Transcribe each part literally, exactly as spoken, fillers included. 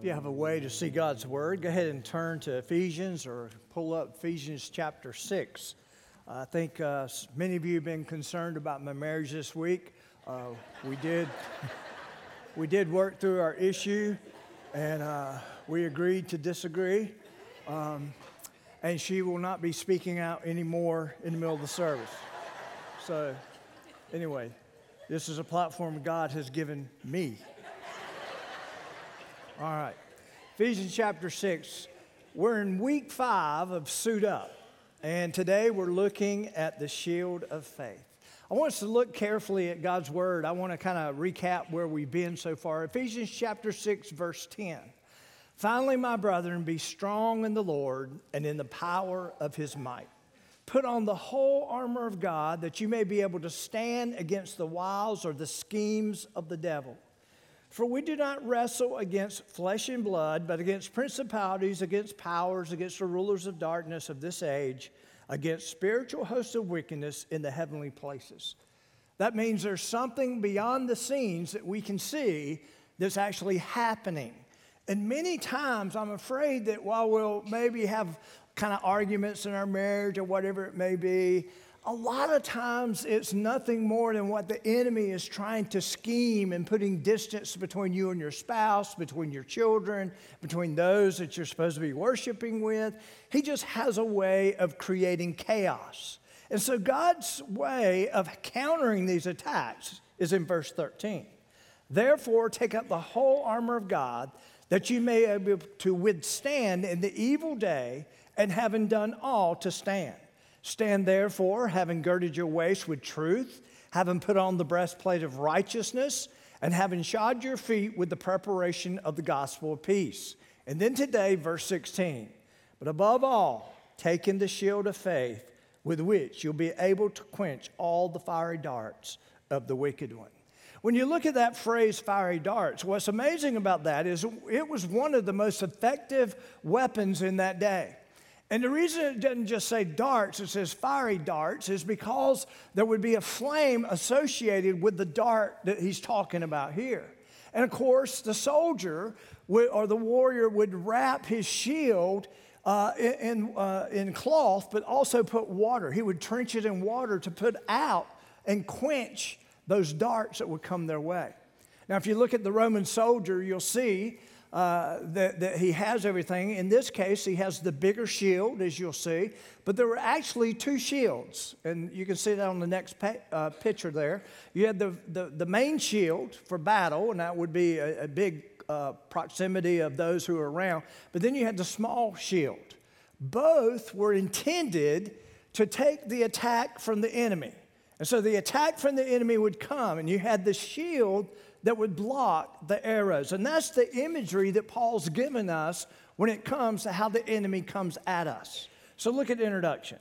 If you have a way to see God's Word, go ahead and turn to Ephesians or pull up Ephesians chapter six. Uh, I think uh, many of you have been concerned about my marriage this week. Uh, we did we did work through our issue, and uh, we agreed to disagree. Um, and she will not be speaking out anymore in the middle of the service. So anyway, this is a platform God has given me. All right, Ephesians chapter six, we're in week five of Suit Up, and today we're looking at the shield of faith. I want us to look carefully at God's Word. I want to kind of recap where we've been so far. Ephesians chapter six, verse ten, "Finally, my brethren, be strong in the Lord and in the power of His might. Put on the whole armor of God that you may be able to stand against the wiles or the schemes of the devil. For we do not wrestle against flesh and blood, but against principalities, against powers, against the rulers of darkness of this age, against spiritual hosts of wickedness in the heavenly places." That means there's something beyond the scenes that we can see that's actually happening. And many times I'm afraid that while we'll maybe have kind of arguments in our marriage or whatever it may be, a lot of times it's nothing more than what the enemy is trying to scheme and putting distance between you and your spouse, between your children, between those that you're supposed to be worshiping with. He just has a way of creating chaos. And so God's way of countering these attacks is in verse thirteen. "Therefore, take up the whole armor of God that you may be able to withstand in the evil day, and having done all to stand. Stand therefore, having girded your waist with truth, having put on the breastplate of righteousness, and having shod your feet with the preparation of the gospel of peace." And then today, verse sixteen, "But above all, take in the shield of faith, with which you'll be able to quench all the fiery darts of the wicked one." When you look at that phrase, fiery darts, what's amazing about that is it was one of the most effective weapons in that day. And the reason it doesn't just say darts, it says fiery darts, is because there would be a flame associated with the dart that he's talking about here. And of course, the soldier would, or the warrior would wrap his shield uh, in, uh, in cloth, but also put water. He would drench it in water to put out and quench those darts that would come their way. Now, if you look at the Roman soldier, you'll see Uh, that, that he has everything. In this case, he has the bigger shield, as you'll see, but there were actually two shields, and you can see that on the next pa- uh, picture there. You had the, the, the main shield for battle, and that would be a, a big uh, proximity of those who are around, but then you had the small shield. Both were intended to take the attack from the enemy, and so the attack from the enemy would come, and you had the shield that would block the arrows. And that's the imagery that Paul's given us when it comes to how the enemy comes at us. So look at the introduction.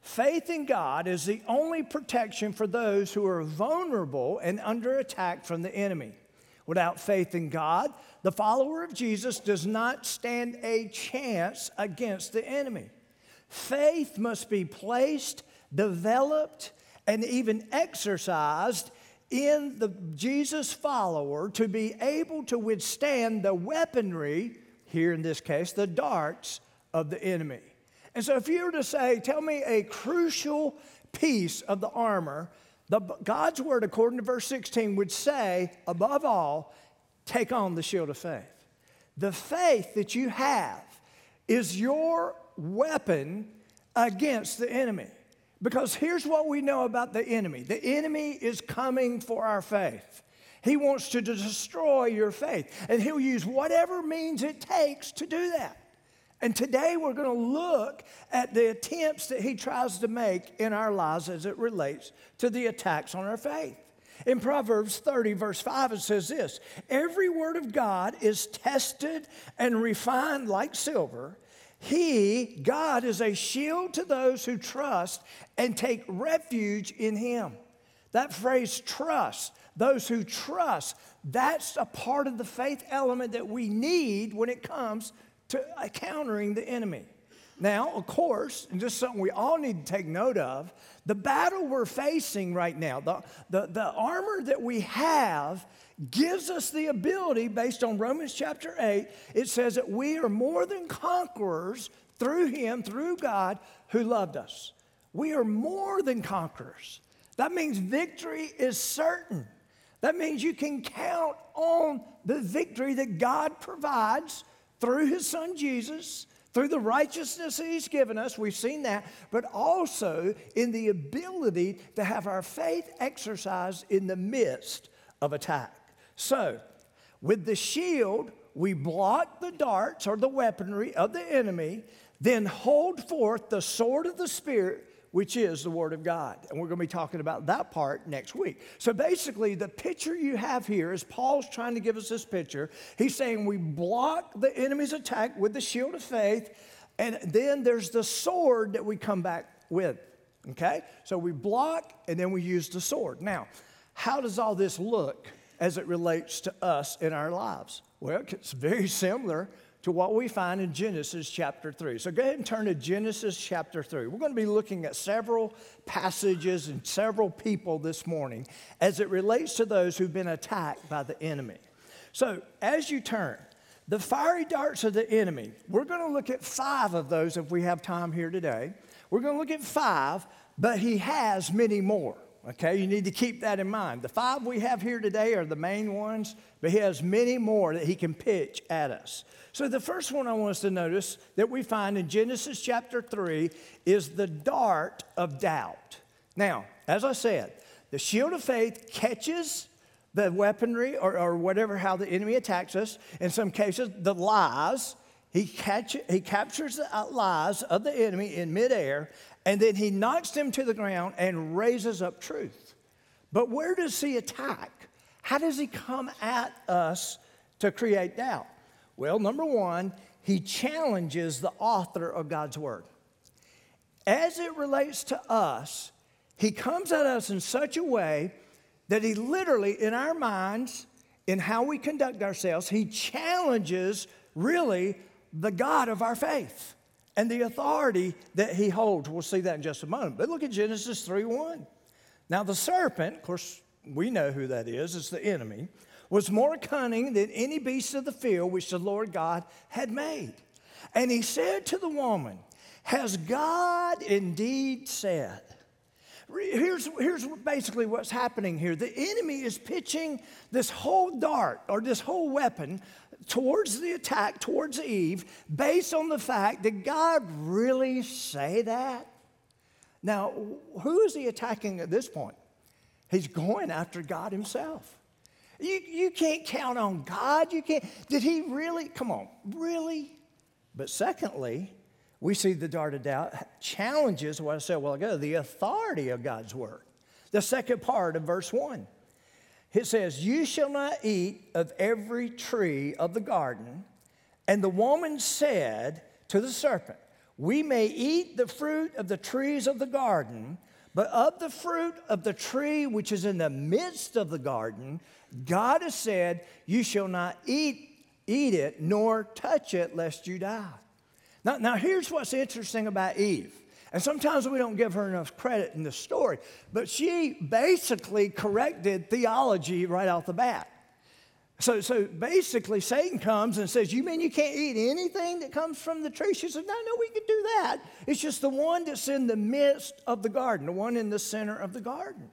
Faith in God is the only protection for those who are vulnerable and under attack from the enemy. Without faith in God, the follower of Jesus does not stand a chance against the enemy. Faith must be placed, developed, and even exercised in the Jesus follower to be able to withstand the weaponry, here in this case, the darts of the enemy. And so if you were to say, tell me a crucial piece of the armor, the, God's Word, according to verse sixteen, would say, above all, take on the shield of faith. The faith that you have is your weapon against the enemy. Because here's what we know about the enemy. The enemy is coming for our faith. He wants to destroy your faith. And he'll use whatever means it takes to do that. And today we're going to look at the attempts that he tries to make in our lives as it relates to the attacks on our faith. In Proverbs thirty, verse five, it says this, "Every word of God is tested and refined like silver. He, God, is a shield to those who trust and take refuge in Him." That phrase, trust, those who trust, that's a part of the faith element that we need when it comes to countering the enemy. Now, of course, and just something we all need to take note of, the battle we're facing right now, the, the, the armor that we have gives us the ability, based on Romans chapter eight, it says that we are more than conquerors through Him, through God, who loved us. We are more than conquerors. That means victory is certain. That means you can count on the victory that God provides through His Son Jesus, through the righteousness that He's given us. We've seen that, but also in the ability to have our faith exercised in the midst of attack. So, with the shield, we block the darts or the weaponry of the enemy, then hold forth the sword of the Spirit, which is the Word of God. And we're going to be talking about that part next week. So basically, the picture you have here is Paul's trying to give us this picture. He's saying we block the enemy's attack with the shield of faith, and then there's the sword that we come back with, okay? So we block, and then we use the sword. Now, how does all this look as it relates to us in our lives? Well, it's very similar to what we find in Genesis chapter three. So go ahead and turn to Genesis chapter three. We're going to be looking at several passages and several people this morning as it relates to those who've been attacked by the enemy. So as you turn, the fiery darts of the enemy, we're going to look at five of those if we have time here today. We're going to look at five, but he has many more. Okay, you need to keep that in mind. The five we have here today are the main ones, but he has many more that he can pitch at us. So the first one I want us to notice that we find in Genesis chapter three is the dart of doubt. Now, as I said, the shield of faith catches the weaponry or, or whatever, how the enemy attacks us. In some cases, the lies. He, catch, he captures the lies of the enemy in midair, and then he knocks them to the ground and raises up truth. But where does he attack? How does he come at us to create doubt? Well, number one, he challenges the author of God's word. As it relates to us, he comes at us in such a way that he literally, in our minds, in how we conduct ourselves, he challenges really the God of our faith and the authority that he holds. We'll see that in just a moment. But look at Genesis three one. Now the serpent, of course, we know who that is. It's the enemy, was more cunning than any beast of the field which the Lord God had made. And he said to the woman, has God indeed said? Here's, here's basically what's happening here. The enemy is pitching this whole dart or this whole weapon towards the attack, towards Eve, based on the fact, did God really say that? Now, who is he attacking at this point? He's going after God himself. You, you can't count on God. You can't. Did he really? Come on, really? But secondly, we see the dart of doubt challenges what I said a while ago, the authority of God's word. The second part of verse one. It says, you shall not eat of every tree of the garden. And the woman said to the serpent, we may eat the fruit of the trees of the garden, but of the fruit of the tree which is in the midst of the garden, God has said, you shall not eat, eat it, nor touch it, lest you die. Now, now here's what's interesting about Eve. And sometimes we don't give her enough credit in the story, but she basically corrected theology right off the bat. So, so basically Satan comes and says, you mean you can't eat anything that comes from the tree? She says, no, no, we can do that. It's just the one that's in the midst of the garden, the one in the center of the garden.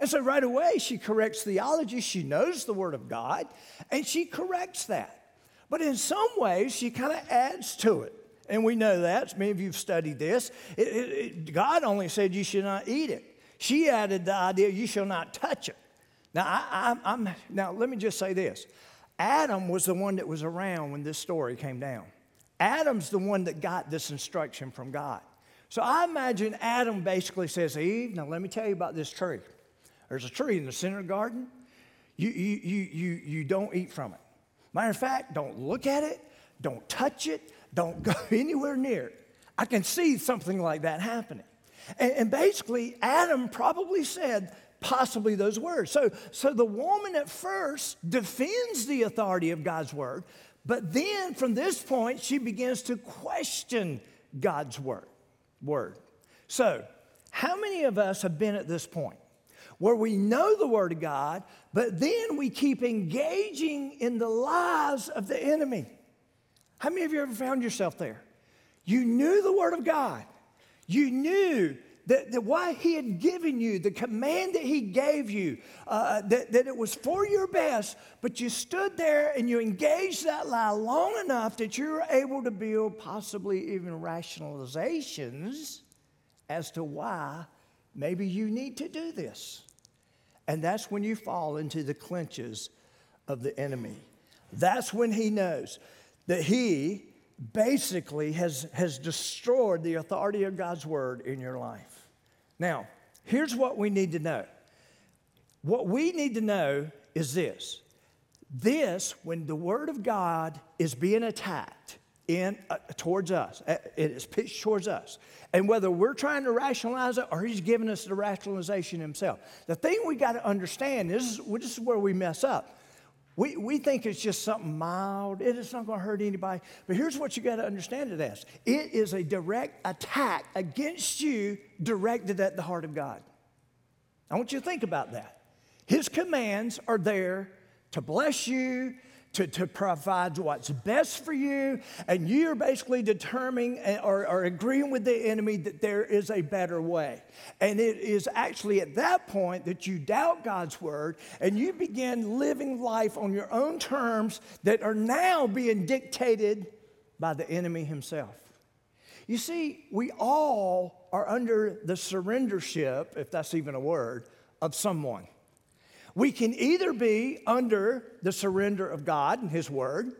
And so right away she corrects theology. She knows the word of God, and she corrects that. But in some ways she kind of adds to it. And we know that. Many of you have studied this. It, it, it, God only said you should not eat it. She added the idea you shall not touch it. Now, I, I, I'm, now let me just say this. Adam was the one that was around when this story came down. Adam's the one that got this instruction from God. So I imagine Adam basically says, Eve, now let me tell you about this tree. There's a tree in the center of the garden. You, you, you, you, you don't eat from it. Matter of fact, don't look at it. Don't touch it. Don't go anywhere near it. I can see something like that happening. And, and basically, Adam probably said possibly those words. So, so the woman at first defends the authority of God's word, but then from this point, she begins to question God's word. Word. So, how many of us have been at this point where we know the word of God, but then we keep engaging in the lies of the enemy? How many of you ever found yourself there? You knew the word of God. You knew that, that why he had given you, the command that he gave you, uh, that, that it was for your best, but you stood there and you engaged that lie long enough that you were able to build possibly even rationalizations as to why maybe you need to do this. And that's when you fall into the clutches of the enemy. That's when he knows that he basically has, has destroyed the authority of God's word in your life. Now, here's what we need to know. What we need to know is this. This, when the word of God is being attacked in uh, towards us, it is pitched towards us, and whether we're trying to rationalize it or he's giving us the rationalization himself, the thing we got to understand is this is where we mess up. We, we think it's just something mild. It's not going to hurt anybody. But here's what you got to understand it as. It is a direct attack against you directed at the heart of God. I want you to think about that. His commands are there to bless you, to, to provide what's best for you, and you're basically determining or, or agreeing with the enemy that there is a better way. And it is actually at that point that you doubt God's word and you begin living life on your own terms that are now being dictated by the enemy himself. You see, we all are under the surrendership, if that's even a word, of someone. We can either be under the surrender of God and his word,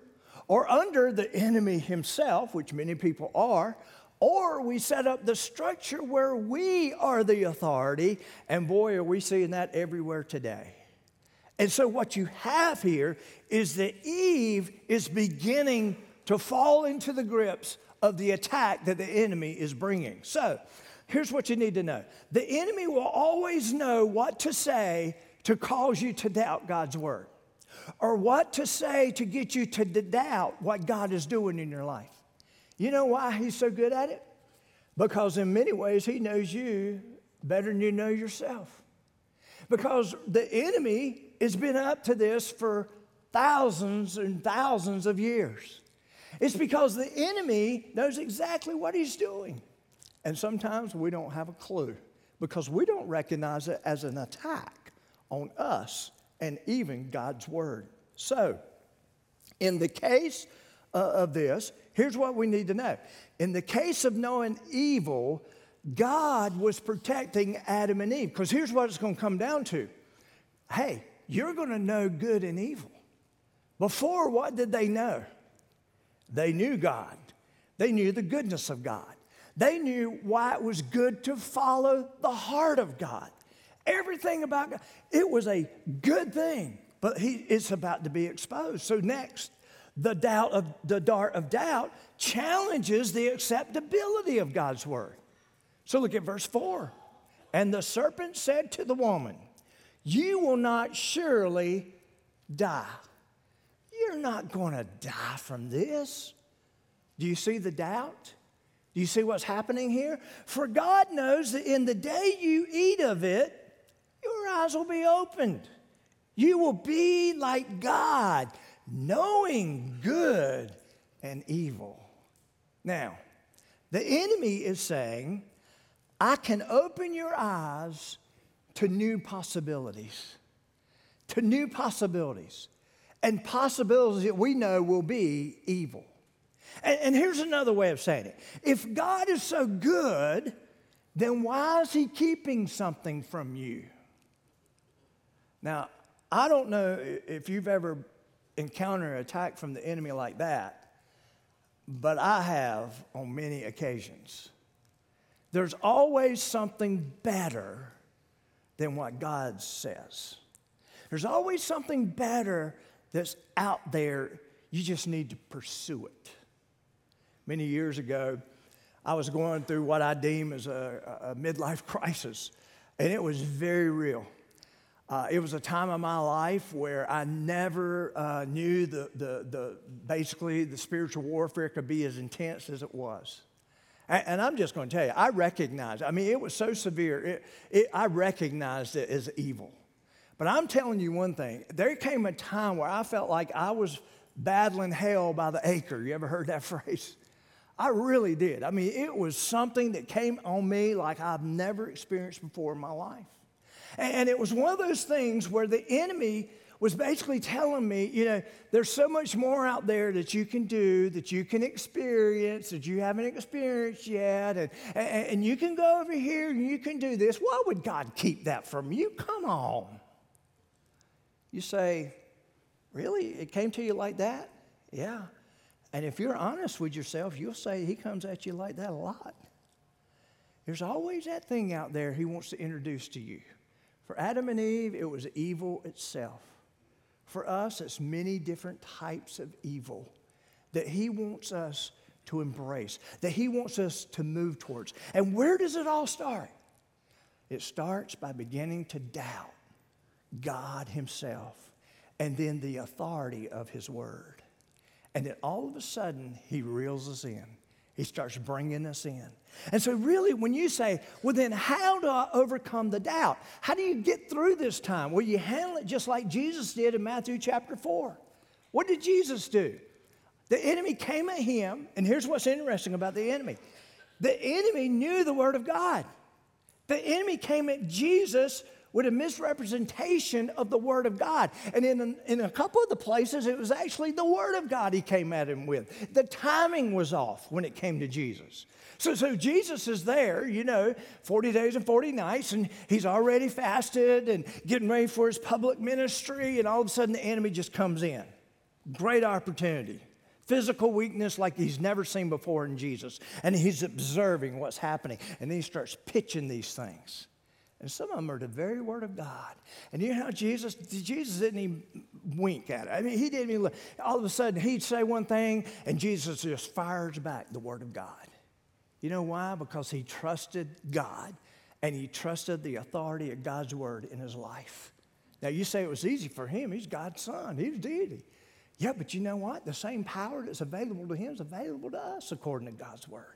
or under the enemy himself, which many people are, or we set up the structure where we are the authority, and boy, are we seeing that everywhere today. And so what you have here is that Eve is beginning to fall into the grips of the attack that the enemy is bringing. So here's what you need to know. The enemy will always know what to say to cause you to doubt God's word, or what to say to get you to doubt what God is doing in your life. You know why he's so good at it? Because in many ways he knows you better than you know yourself. Because the enemy has been up to this for thousands and thousands of years. It's because the enemy knows exactly what he's doing. And sometimes we don't have a clue because we don't recognize it as an attack on us and even God's word. So, in the case uh, of this, here's what we need to know. In the case of knowing evil, God was protecting Adam and Eve, because here's what it's going to come down to. Hey, you're going to know good and evil. Before, what did they know? They knew God. They knew the goodness of God. They knew why it was good to follow the heart of God. Everything about God, it was a good thing, but he, it's about to be exposed. So next, the doubt of the dart of doubt challenges the acceptability of God's word. So look at verse four. And the serpent said to the woman, "You will not surely die. You're not going to die from this." Do you see the doubt? Do you see what's happening here? "For God knows that in the day you eat of it, your eyes will be opened. You will be like God, knowing good and evil." Now, the enemy is saying, I can open your eyes to new possibilities, to new possibilities, and possibilities that we know will be evil. And, and here's another way of saying it. If God is so good, then why is he keeping something from you? Now, I don't know if you've ever encountered an attack from the enemy like that, but I have on many occasions. There's always something better than what God says. There's always something better that's out there. You just need to pursue it. Many years ago, I was going through what I deem as a, a midlife crisis, and it was very real. Uh, it was a time of my life where I never uh, knew the, the, the basically the spiritual warfare could be as intense as it was. And, and I'm just going to tell you, I recognize, I mean, it was so severe. It, it, I recognized it as evil. But I'm telling you one thing. There came a time where I felt like I was battling hell by the acre. You ever heard that phrase? I really did. I mean, it was something that came on me like I've never experienced before in my life. And it was one of those things where the enemy was basically telling me, you know, there's so much more out there that you can do, that you can experience, that you haven't experienced yet, and, and, and you can go over here and you can do this. Why would God keep that from you? Come on. You say, really? It came to you like that? Yeah. And if you're honest with yourself, you'll say he comes at you like that a lot. There's always that thing out there he wants to introduce to you. For Adam and Eve, it was evil itself. For us, it's many different types of evil that he wants us to embrace, that he wants us to move towards. And where does it all start? It starts by beginning to doubt God himself and then the authority of his word. And then all of a sudden, he reels us in. He starts bringing us in. And so really, when you say, well, then how do I overcome the doubt? How do you get through this time? Well, you handle it just like Jesus did in Matthew chapter four. What did Jesus do? The enemy came at him, and here's what's interesting about the enemy. The enemy knew the word of God. The enemy came at Jesus with a misrepresentation of the word of God. And in, in a couple of the places, it was actually the word of God he came at him with. The timing was off when it came to Jesus. So, so Jesus is there, you know, forty days and forty nights, and he's already fasted and getting ready for his public ministry, and all of a sudden the enemy just comes in. Great opportunity. Physical weakness like he's never seen before in Jesus. And he's observing what's happening, and then he starts pitching these things. And some of them are the very word of God. And you know how Jesus, Jesus didn't even wink at it. I mean, he didn't even look. All of a sudden, he'd say one thing, and Jesus just fires back the word of God. You know why? Because he trusted God, and he trusted the authority of God's word in his life. Now, you say it was easy for him. He's God's son. He's deity. Yeah, but you know what? The same power that's available to him is available to us according to God's word.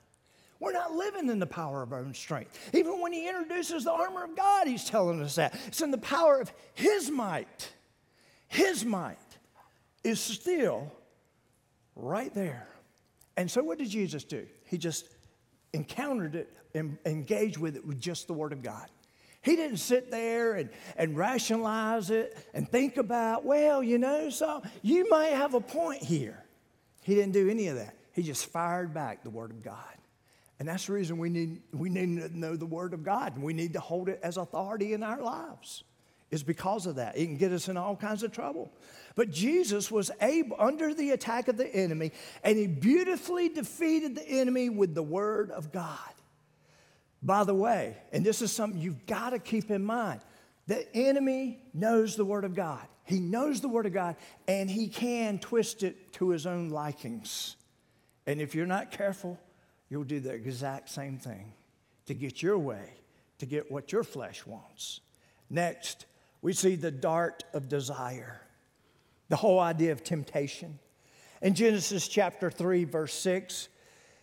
We're not living in the power of our own strength. Even when he introduces the armor of God, he's telling us that. It's in the power of his might. His might is still right there. And so what did Jesus do? He just encountered it and engaged with it with just the word of God. He didn't sit there and, and rationalize it and think about, well, you know, so you might have a point here. He didn't do any of that. He just fired back the word of God. And that's the reason we need we need to know the word of God, and we need to hold it as authority in our lives. It's because of that. It can get us in all kinds of trouble. But Jesus was able, under the attack of the enemy, and he beautifully defeated the enemy with the word of God. By the way, and this is something you've got to keep in mind, the enemy knows the word of God. He knows the word of God, and he can twist it to his own likings. And if you're not careful, you'll do the exact same thing to get your way, to get what your flesh wants. Next, we see the dart of desire, the whole idea of temptation. In Genesis chapter three, verse six,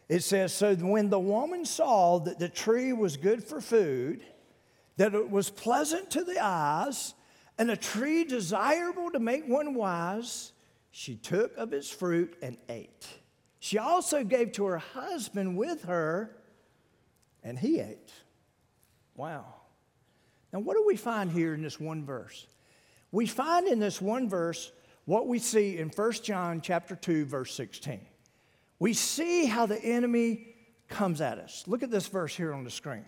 it says, so when the woman saw that the tree was good for food, that it was pleasant to the eyes, and a tree desirable to make one wise, she took of its fruit and ate. She also gave to her husband with her, and he ate. Wow. Now, what do we find here in this one verse? We find in this one verse what we see in First John chapter two, verse sixteen. We see how the enemy comes at us. Look at this verse here on the screen.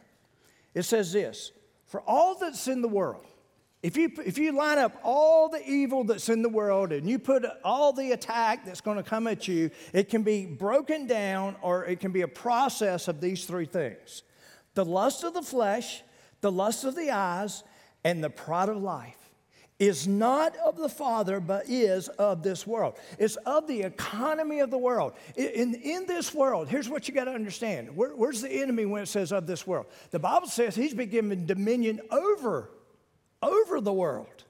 It says this, for all that's in the world, If you, if you line up all the evil that's in the world and you put all the attack that's going to come at you, it can be broken down, or it can be a process of these three things. The lust of the flesh, the lust of the eyes, and the pride of life is not of the Father, but is of this world. It's of the economy of the world. In, in this world, here's what you got to understand. Where, where's the enemy when it says of this world? The Bible says he's been given dominion over over the world.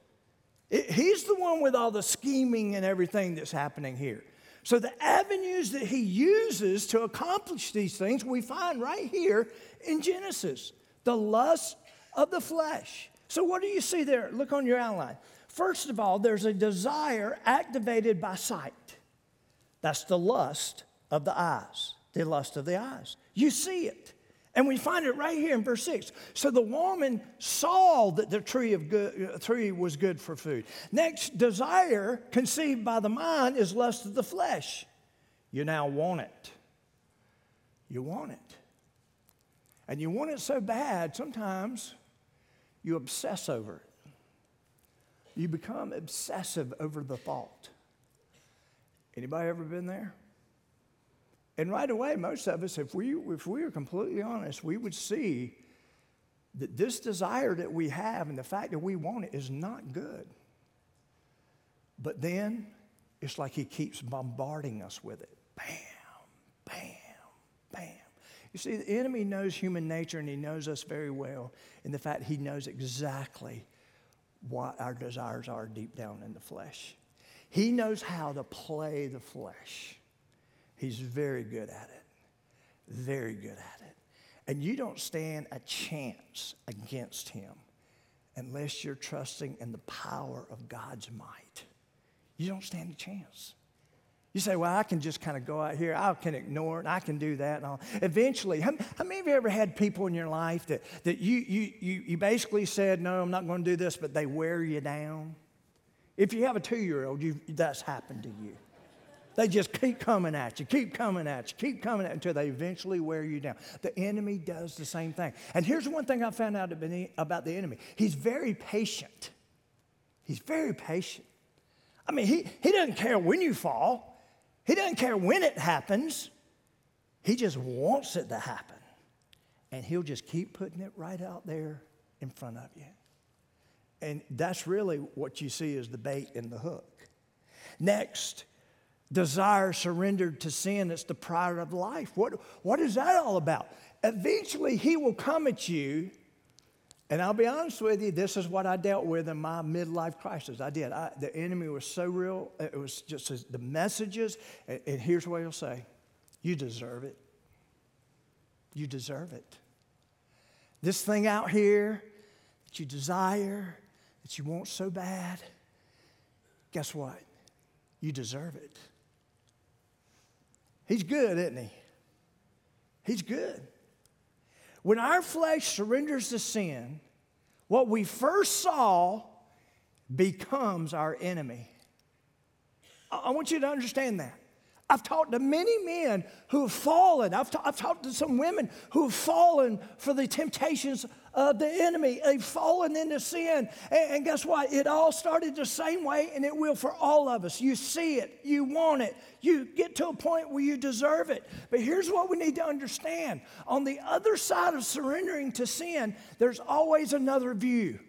It, he's the one with all the scheming and everything that's happening here. So the avenues that he uses to accomplish these things we find right here in Genesis, the lust of the flesh. So what do you see there? Look on your outline. First of all, there's a desire activated by sight. That's the lust of the eyes, the lust of the eyes. You see it. And we find it right here in verse six. So the woman saw that the tree of good, tree was good for food. Next, desire conceived by the mind is lust of the flesh. You now want it. You want it. And you want it so bad, sometimes you obsess over it. You become obsessive over the thought. Anybody ever been there? And right away, most of us, if we if we were completely honest, we would see that this desire that we have and the fact that we want it is not good. But then it's like he keeps bombarding us with it. Bam, bam, bam. You see, the enemy knows human nature, and he knows us very well. In the fact, he knows exactly what our desires are deep down in the flesh. He knows how to play the flesh. He's very good at it, very good at it. And you don't stand a chance against him unless you're trusting in the power of God's might. You don't stand a chance. You say, well, I can just kind of go out here. I can ignore it. I can do that. And all. Eventually, how many of you ever had people in your life that, that you, you, you, you basically said, no, I'm not going to do this, but they wear you down? If you have a two-year-old, you, that's happened to you. They just keep coming at you, keep coming at you, keep coming at you until they eventually wear you down. The enemy does the same thing. And here's one thing I found out about the enemy. He's very patient. He's very patient. I mean, he, he doesn't care when you fall. He doesn't care when it happens. He just wants it to happen. And he'll just keep putting it right out there in front of you. And that's really what you see is the bait and the hook. Next, desire surrendered to sin. It's the pride of life. What, what is that all about? Eventually, he will come at you, and I'll be honest with you, this is what I dealt with in my midlife crisis. I did. I, the enemy was so real. It was just his, the messages, and, and here's what he'll say. You deserve it. You deserve it. This thing out here that you desire, that you want so bad, guess what? You deserve it. He's good, isn't he? He's good. When our flesh surrenders to sin, what we first saw becomes our enemy. I want you to understand that. I've talked to many men who have fallen. I've, ta- I've talked to some women who have fallen for the temptations of the enemy. They've fallen into sin. And, and guess what? It all started the same way, and it will for all of us. You see it. You want it. You get to a point where you deserve it. But here's what we need to understand. On the other side of surrendering to sin, there's always another view.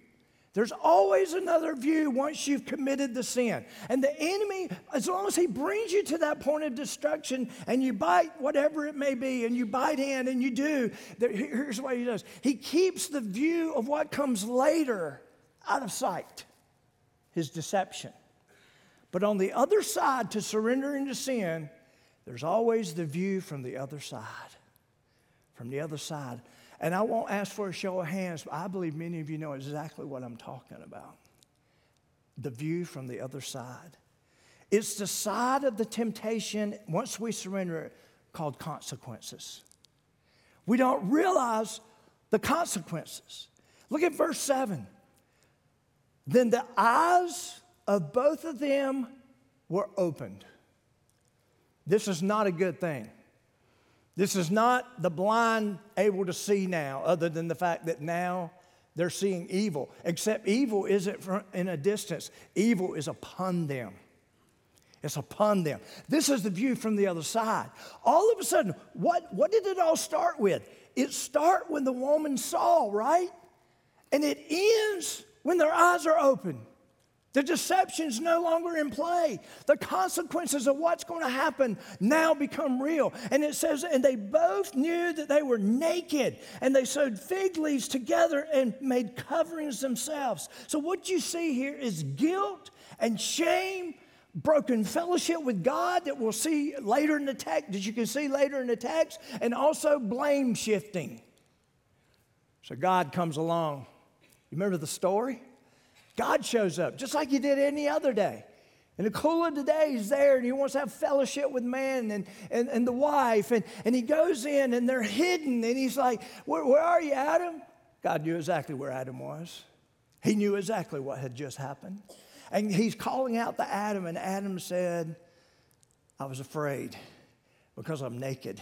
There's always another view once you've committed the sin. And the enemy, as long as he brings you to that point of destruction and you bite whatever it may be and you bite in and you do, here's what he does. He keeps the view of what comes later out of sight, his deception. But on the other side to surrendering to sin, there's always the view from the other side, from the other side. And I won't ask for a show of hands, but I believe many of you know exactly what I'm talking about. The view from the other side. It's the side of the temptation, once we surrender it, called consequences. We don't realize the consequences. Look at verse seven. Then the eyes of both of them were opened. This is not a good thing. This is not the blind able to see now, other than the fact that now they're seeing evil. Except evil isn't in a distance. Evil is upon them. It's upon them. This is the view from the other side. All of a sudden, what, what did it all start with? It started when the woman saw, right? And it ends when their eyes are open. The deception's no longer in play. The consequences of what's going to happen now become real. And it says, and they both knew that they were naked, and they sewed fig leaves together and made coverings themselves. So what you see here is guilt and shame, broken fellowship with God that we'll see later in the text, that you can see later in the text, and also blame shifting. So God comes along. You remember the story? God shows up, just like he did any other day. In the cool of the day, he's there, and he wants to have fellowship with man and, and, and the wife. And, and he goes in, and they're hidden. And he's like, where, where are you, Adam? God knew exactly where Adam was. He knew exactly what had just happened. And he's calling out to Adam, and Adam said, I was afraid because I'm naked.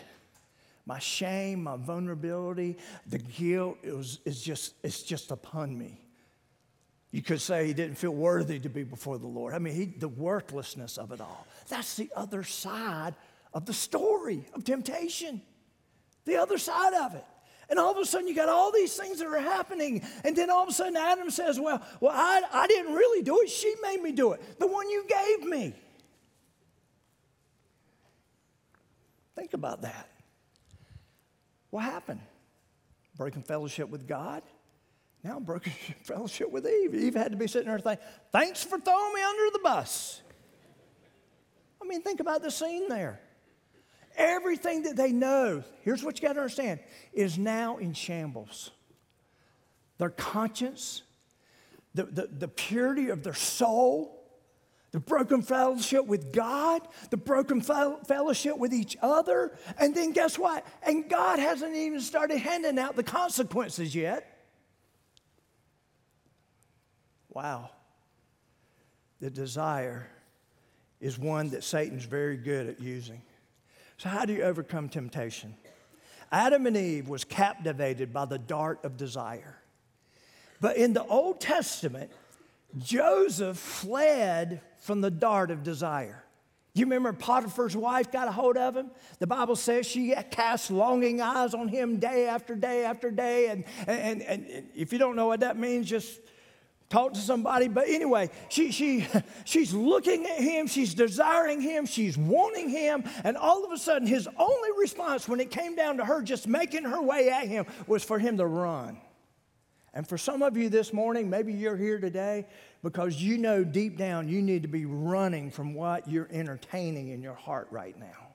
My shame, my vulnerability, the guilt it was, it's, just, it's just upon me. You could say he didn't feel worthy to be before the Lord. I mean, he, the worthlessness of it all. That's the other side of the story of temptation, the other side of it. And all of a sudden, you got all these things that are happening. And then all of a sudden, Adam says, well, well, I, I didn't really do it. She made me do it, the one you gave me. Think about that. What happened? Breaking fellowship with God. Now broken fellowship with Eve. Eve had to be sitting there thinking, thanks for throwing me under the bus. I mean, think about the scene there. Everything that they know, here's what you got to understand, is now in shambles. Their conscience, the, the, the purity of their soul, the broken fellowship with God, the broken fellowship with each other, and then guess what? And God hasn't even started handing out the consequences yet. Wow. The desire is one that Satan's very good at using. So how do you overcome temptation? Adam and Eve was captivated by the dart of desire. But in the Old Testament, Joseph fled from the dart of desire. You remember Potiphar's wife got a hold of him? The Bible says she cast longing eyes on him day after day after day. And, and, and, and if you don't know what that means, just talk to somebody. But anyway, she she she's looking at him, she's desiring him, she's wanting him, and all of a sudden his only response when it came down to her just making her way at him was for him to run. And for some of you this morning, maybe you're here today because you know deep down you need to be running from what you're entertaining in your heart right now.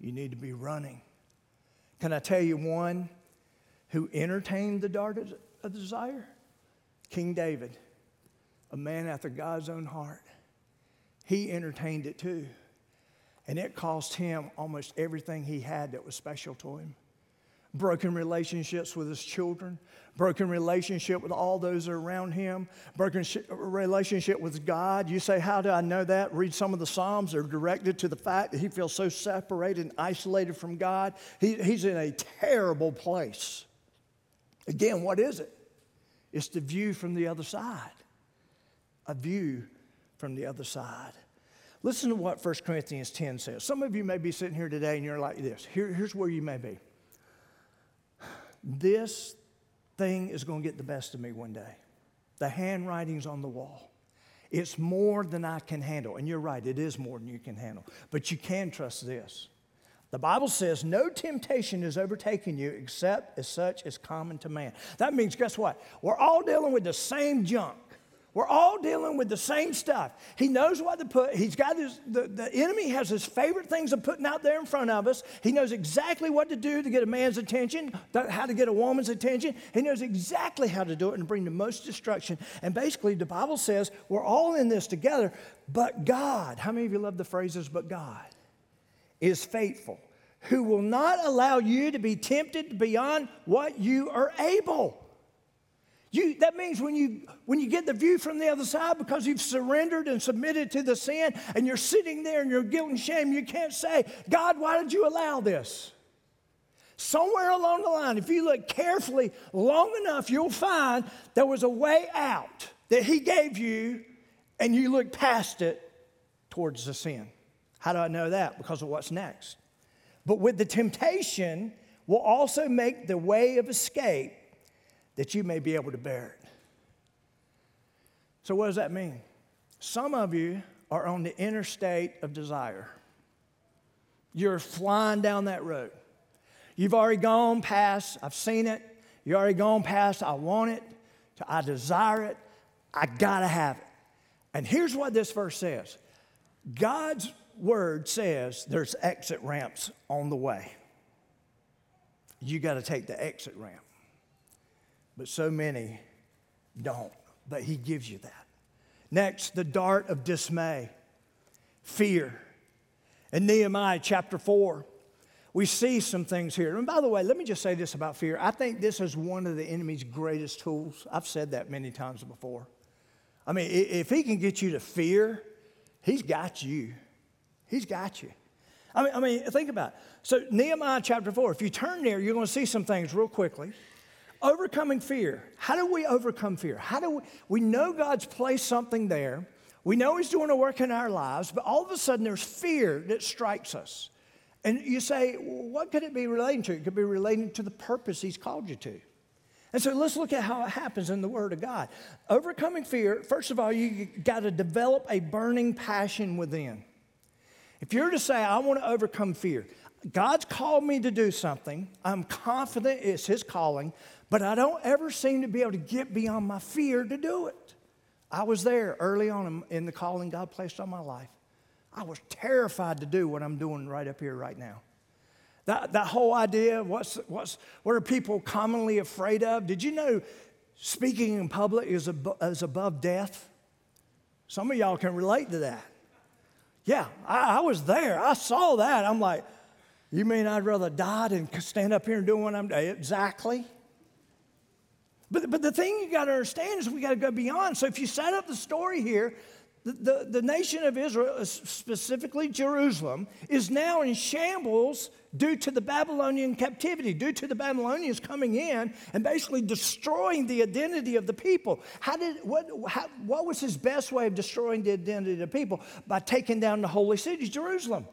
You need to be running. Can I tell you one who entertained the dart of desire? King David, a man after God's own heart, he entertained it too. And it cost him almost everything he had that was special to him. Broken relationships with his children, broken relationship with all those around him, broken relationship with God. You say, how do I know that? Read some of the Psalms. They're directed to the fact that he feels so separated and isolated from God. He, he's in a terrible place. Again, what is it? It's the view from the other side, a view from the other side. Listen to what First Corinthians ten says. Some of you may be sitting here today and you're like this. Here, here's where you may be. This thing is going to get the best of me one day. The handwriting's on the wall. It's more than I can handle. And you're right, it is more than you can handle. But you can trust this. The Bible says no temptation has overtaken you except as such is common to man. That means, guess what? We're all dealing with the same junk. We're all dealing with the same stuff. He knows what to put. He's got his, the, the enemy has his favorite things of putting out there in front of us. He knows exactly what to do to get a man's attention, how to get a woman's attention. He knows exactly how to do it and bring the most destruction. And basically, the Bible says we're all in this together, but God. How many of you love the phrases, but God is faithful, who will not allow you to be tempted beyond what you are able. You, that means when you when you get the view from the other side, because you've surrendered and submitted to the sin, and you're sitting there in your guilt and shame, you can't say, God, why did you allow this? Somewhere along the line, if you look carefully long enough, you'll find there was a way out that he gave you, and you look past it towards the sin. How do I know that? Because of what's next. But with the temptation will also make the way of escape that you may be able to bear it. So what does that mean? Some of you are on the interstate of desire. You're flying down that road. You've already gone past, I've seen it. You've already gone past, I want it, to I desire it, I gotta have it. And here's what this verse says. God's word says there's exit ramps on the way. You got to take the exit ramp. But so many don't. But he gives you that. Next, the dart of dismay, fear. In Nehemiah chapter four, we see some things here. And by the way, let me just say this about fear. I think this is one of the enemy's greatest tools. I've said that many times before. I mean, if he can get you to fear, he's got you. He's got you. I mean, I mean, think about it. So Nehemiah chapter four, if you turn there, you're going to see some things real quickly. Overcoming fear. How do we overcome fear? How do we, we know God's placed something there. We know he's doing a work in our lives, but all of a sudden there's fear that strikes us. And you say, well, what could it be relating to? It could be relating to the purpose he's called you to. And so let's look at how it happens in the Word of God. Overcoming fear, first of all, you got to develop a burning passion within. If you're to say, I want to overcome fear, God's called me to do something. I'm confident it's his calling, but I don't ever seem to be able to get beyond my fear to do it. I was there early on in the calling God placed on my life. I was terrified to do what I'm doing right up here right now. That that whole idea of what's, what's, what are people commonly afraid of? Did you know speaking in public is, ab- is above death? Some of y'all can relate to that. Yeah, I, I was there. I saw that. I'm like, you mean I'd rather die than stand up here and do what I'm doing? Exactly. But, but the thing you got to understand is we got to go beyond. So if you set up the story here, The, the, the nation of Israel, specifically Jerusalem, is now in shambles due to the Babylonian captivity, due to the Babylonians coming in and basically destroying the identity of the people. How did what? How, what was his best way of destroying the identity of the people? By taking down the holy city, Jerusalem.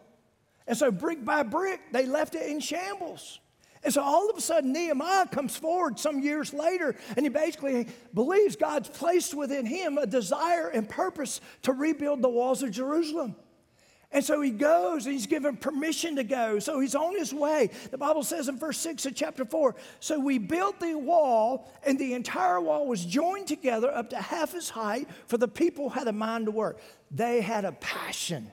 And so brick by brick, they left it in shambles. And so all of a sudden, Nehemiah comes forward some years later, and he basically believes God's placed within him a desire and purpose to rebuild the walls of Jerusalem. And so he goes, and he's given permission to go. So he's on his way. The Bible says in verse six of chapter four, so we built the wall, and the entire wall was joined together up to half its height, for the people had a mind to work. They had a passion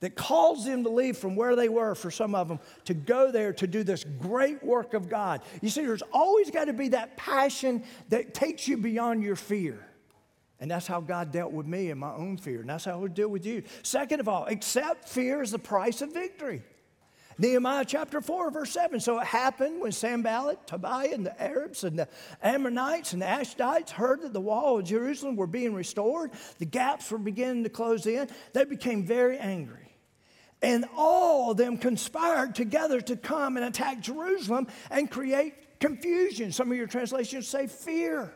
that calls them to leave from where they were, for some of them, to go there to do this great work of God. You see, there's always got to be that passion that takes you beyond your fear. And that's how God dealt with me in my own fear, and that's how he'll deal with you. Second of all, accept fear as the price of victory. Nehemiah chapter four, verse seven. So it happened when Sanballat, Tobiah, and the Arabs, and the Ammonites, and the Ashdodites heard that the wall of Jerusalem were being restored. The gaps were beginning to close in. They became very angry. And all of them conspired together to come and attack Jerusalem and create confusion. Some of your translations say fear.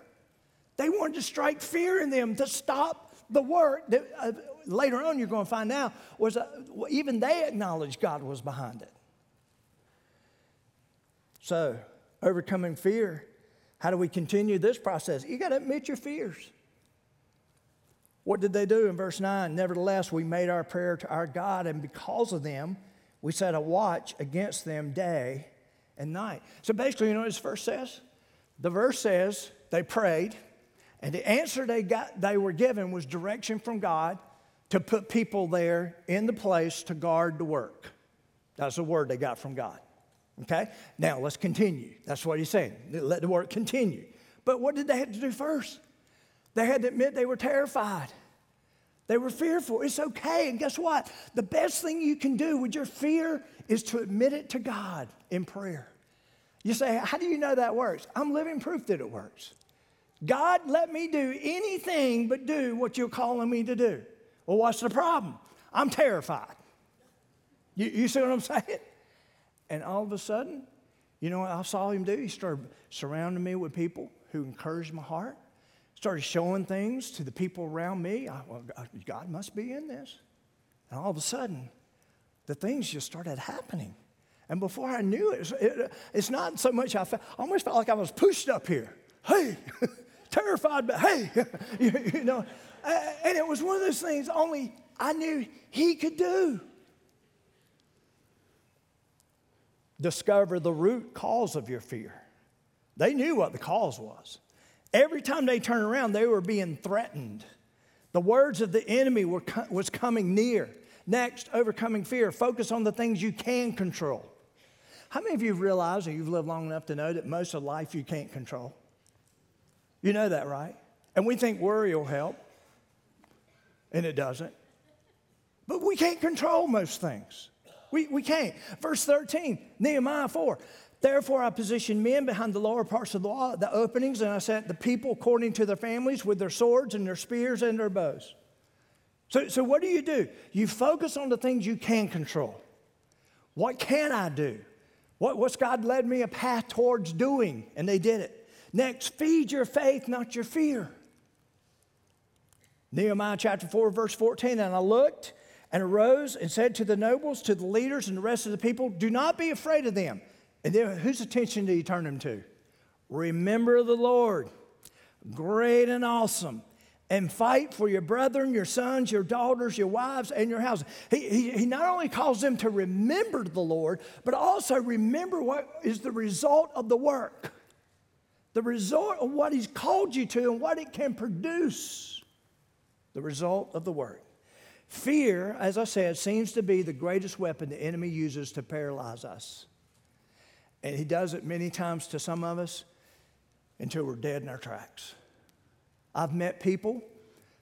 They wanted to strike fear in them to stop the work that uh, later on you're going to find out was uh, even they acknowledged God was behind it. So, overcoming fear, how do we continue this process? You got to admit your fears. What did they do in verse nine? Nevertheless, we made our prayer to our God, and because of them, we set a watch against them day and night. So basically, you know what this verse says? The verse says they prayed, and the answer they got, they were given was direction from God to put people there in the place to guard the work. That's the word they got from God. Okay? Now, let's continue. That's what he's saying. Let the work continue. But what did they have to do first? They had to admit they were terrified. They were fearful. It's okay. And guess what? The best thing you can do with your fear is to admit it to God in prayer. You say, how do you know that works? I'm living proof that it works. God, let me do anything but do what you're calling me to do. Well, what's the problem? I'm terrified. You, you see what I'm saying? And all of a sudden, you know what I saw him do? He started surrounding me with people who encouraged my heart. Started showing things to the people around me. I, well, God must be in this. And all of a sudden, the things just started happening. And before I knew it, it it's not so much I felt, I almost felt like I was pushed up here. Hey, terrified, but hey, you, you know. And it was one of those things only I knew he could do. Discover the root cause of your fear. They knew what the cause was. Every time they turned around, they were being threatened. The words of the enemy were was coming near. Next, overcoming fear. Focus on the things you can control. How many of you realize, or you've lived long enough to know, that most of life you can't control? You know that, right? And we think worry will help, and it doesn't. But we can't control most things. We, we can't. Verse thirteen, Nehemiah four. Therefore I positioned men behind the lower parts of the wall, the openings, and I set the people according to their families with their swords and their spears and their bows. So, so what do you do? You focus on the things you can control. What can I do? What, what's God led me a path towards doing? And they did it. Next, feed your faith, not your fear. Nehemiah chapter four, verse fourteen, and I looked and arose and said to the nobles, to the leaders, and the rest of the people, do not be afraid of them. And then whose attention do you turn them to? Remember the Lord, great and awesome, and fight for your brethren, your sons, your daughters, your wives, and your houses. He, he, he not only calls them to remember the Lord, but also remember what is the result of the work, the result of what he's called you to and what it can produce, the result of the work. Fear, as I said, seems to be the greatest weapon the enemy uses to paralyze us. And he does it many times to some of us until we're dead in our tracks. I've met people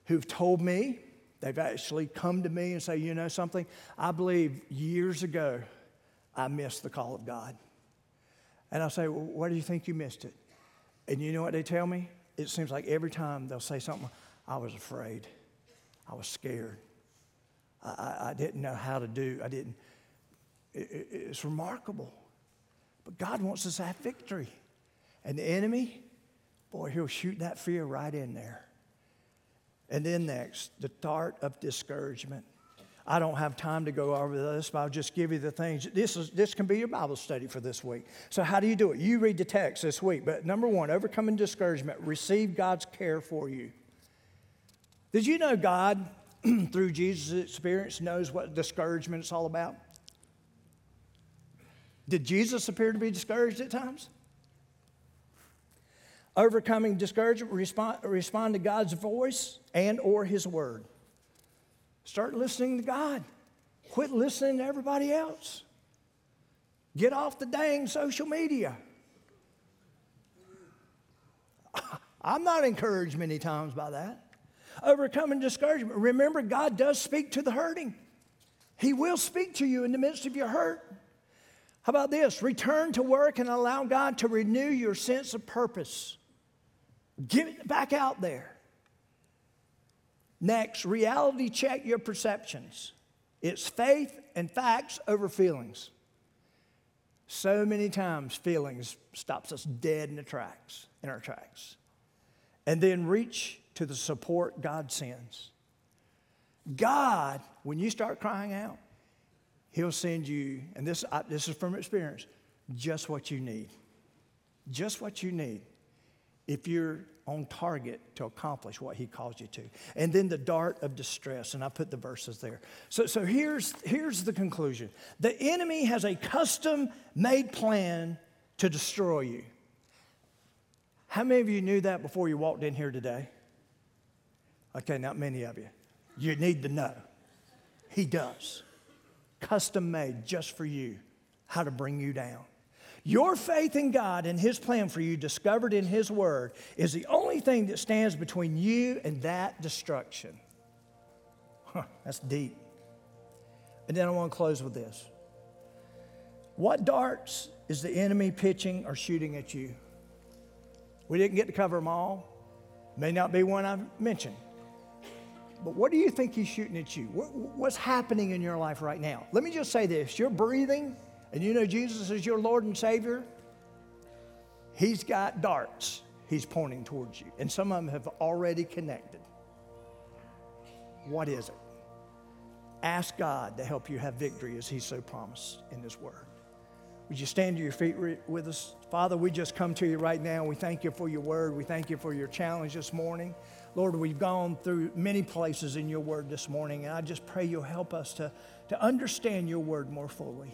who've told me, they've actually come to me and say, you know something, I believe years ago I missed the call of God. And I say, well, why do you think you missed it? And you know what they tell me? It seems like every time they'll say something, I was afraid, I was scared, I, I, I didn't know how to do, I didn't. It, it, it's remarkable. But God wants us to have victory. And the enemy, boy, he'll shoot that fear right in there. And then next, the dart of discouragement. I don't have time to go over this, but I'll just give you the things. This is this can be your Bible study for this week. So how do you do it? You read the text this week. But number one, overcoming discouragement, receive God's care for you. Did you know God, through Jesus' experience, knows what discouragement is all about? Did Jesus appear to be discouraged at times? Overcoming discouragement, respond, respond to God's voice and or his word. Start listening to God. Quit listening to everybody else. Get off the dang social media. I'm not encouraged many times by that. Overcoming discouragement. Remember, God does speak to the hurting. He will speak to you in the midst of your hurt. How about this? Return to work and allow God to renew your sense of purpose. Get it back out there. Next, reality check your perceptions. It's faith and facts over feelings. So many times feelings stops us dead in the tracks, in our tracks. And then reach to the support God sends. God, when you start crying out, He'll send you, and this, I, this is from experience, just what you need. Just what you need if you're on target to accomplish what he calls you to. And then the dart of distress, and I put the verses there. So, so here's, here's the conclusion. The enemy has a custom-made plan to destroy you. How many of you knew that before you walked in here today? Okay, not many of you. You need to know. He does. Custom made just for you, how to bring you down. Your faith in God and his plan for you, discovered in his word, is the only thing that stands between you and that destruction. Huh, that's deep. And then I want to close with this. What darts is the enemy pitching or shooting at you? We didn't get to cover them all. May not be one I've mentioned. But what do you think he's shooting at you? What, what's happening in your life right now? Let me just say this. You're breathing, and you know Jesus is your Lord and Savior. He's got darts he's pointing towards you, and some of them have already connected. What is it? Ask God to help you have victory as he's so promised in his word. Would you stand to your feet with us? Father, we just come to you right now. We thank you for your word. We thank you for your challenge this morning. Lord, we've gone through many places in your word this morning, and I just pray you'll help us to, to understand your word more fully.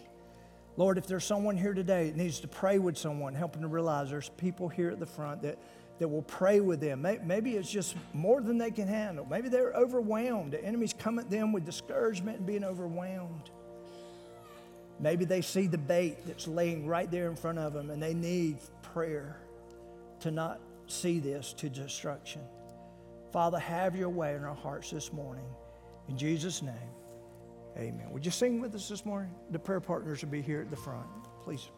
Lord, if there's someone here today that needs to pray with someone, help them to realize there's people here at the front that, that will pray with them. Maybe it's just more than they can handle. Maybe they're overwhelmed. The enemy's come at them with discouragement and being overwhelmed. Maybe they see the bait that's laying right there in front of them, and they need prayer to not see this to destruction. Father, have your way in our hearts this morning. In Jesus' name, amen. Would you sing with us this morning? The prayer partners will be here at the front. Please.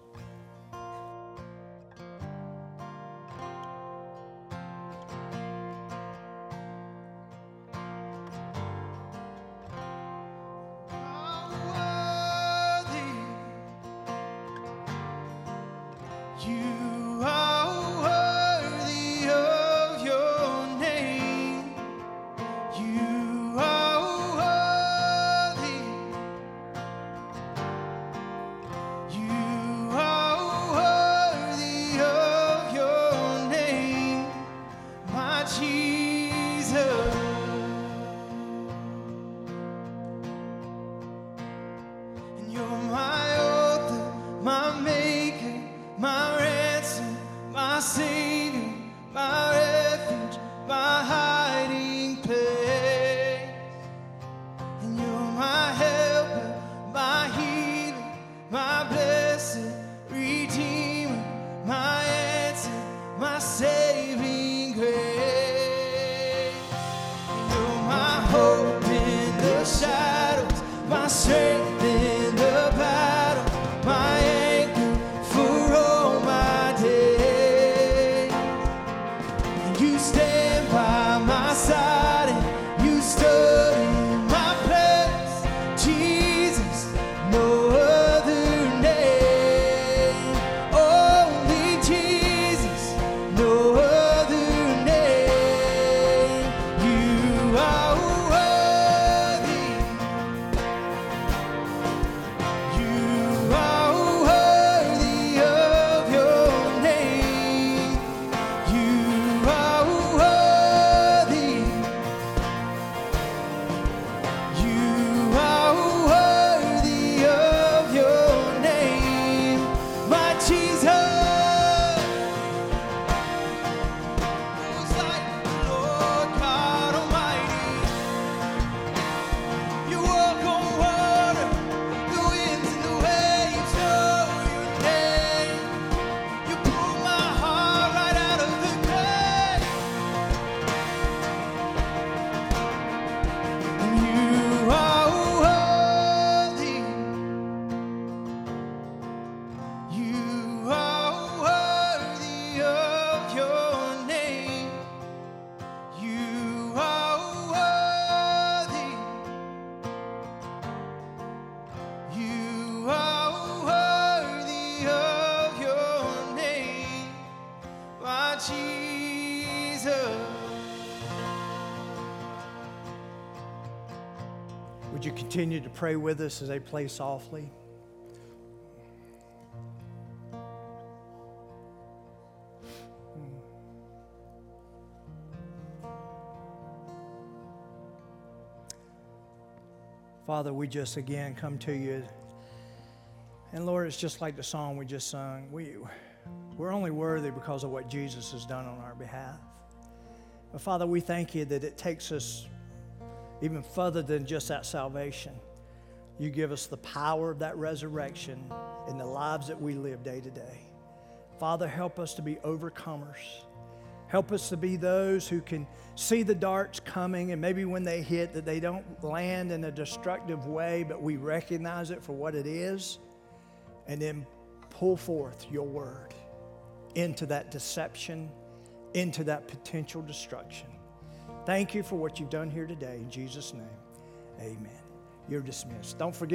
Continue to pray with us as they play softly. Father, we just again come to you. And Lord, it's just like the song we just sung. We, we're only worthy because of what Jesus has done on our behalf. But Father, we thank you that it takes us even further than just that salvation. You give us the power of that resurrection in the lives that we live day to day. Father, help us to be overcomers. Help us to be those who can see the darts coming, and maybe when they hit that they don't land in a destructive way, but we recognize it for what it is and then pull forth your word into that deception, into that potential destruction. Thank you for what you've done here today. In Jesus' name, amen. You're dismissed. Don't forget.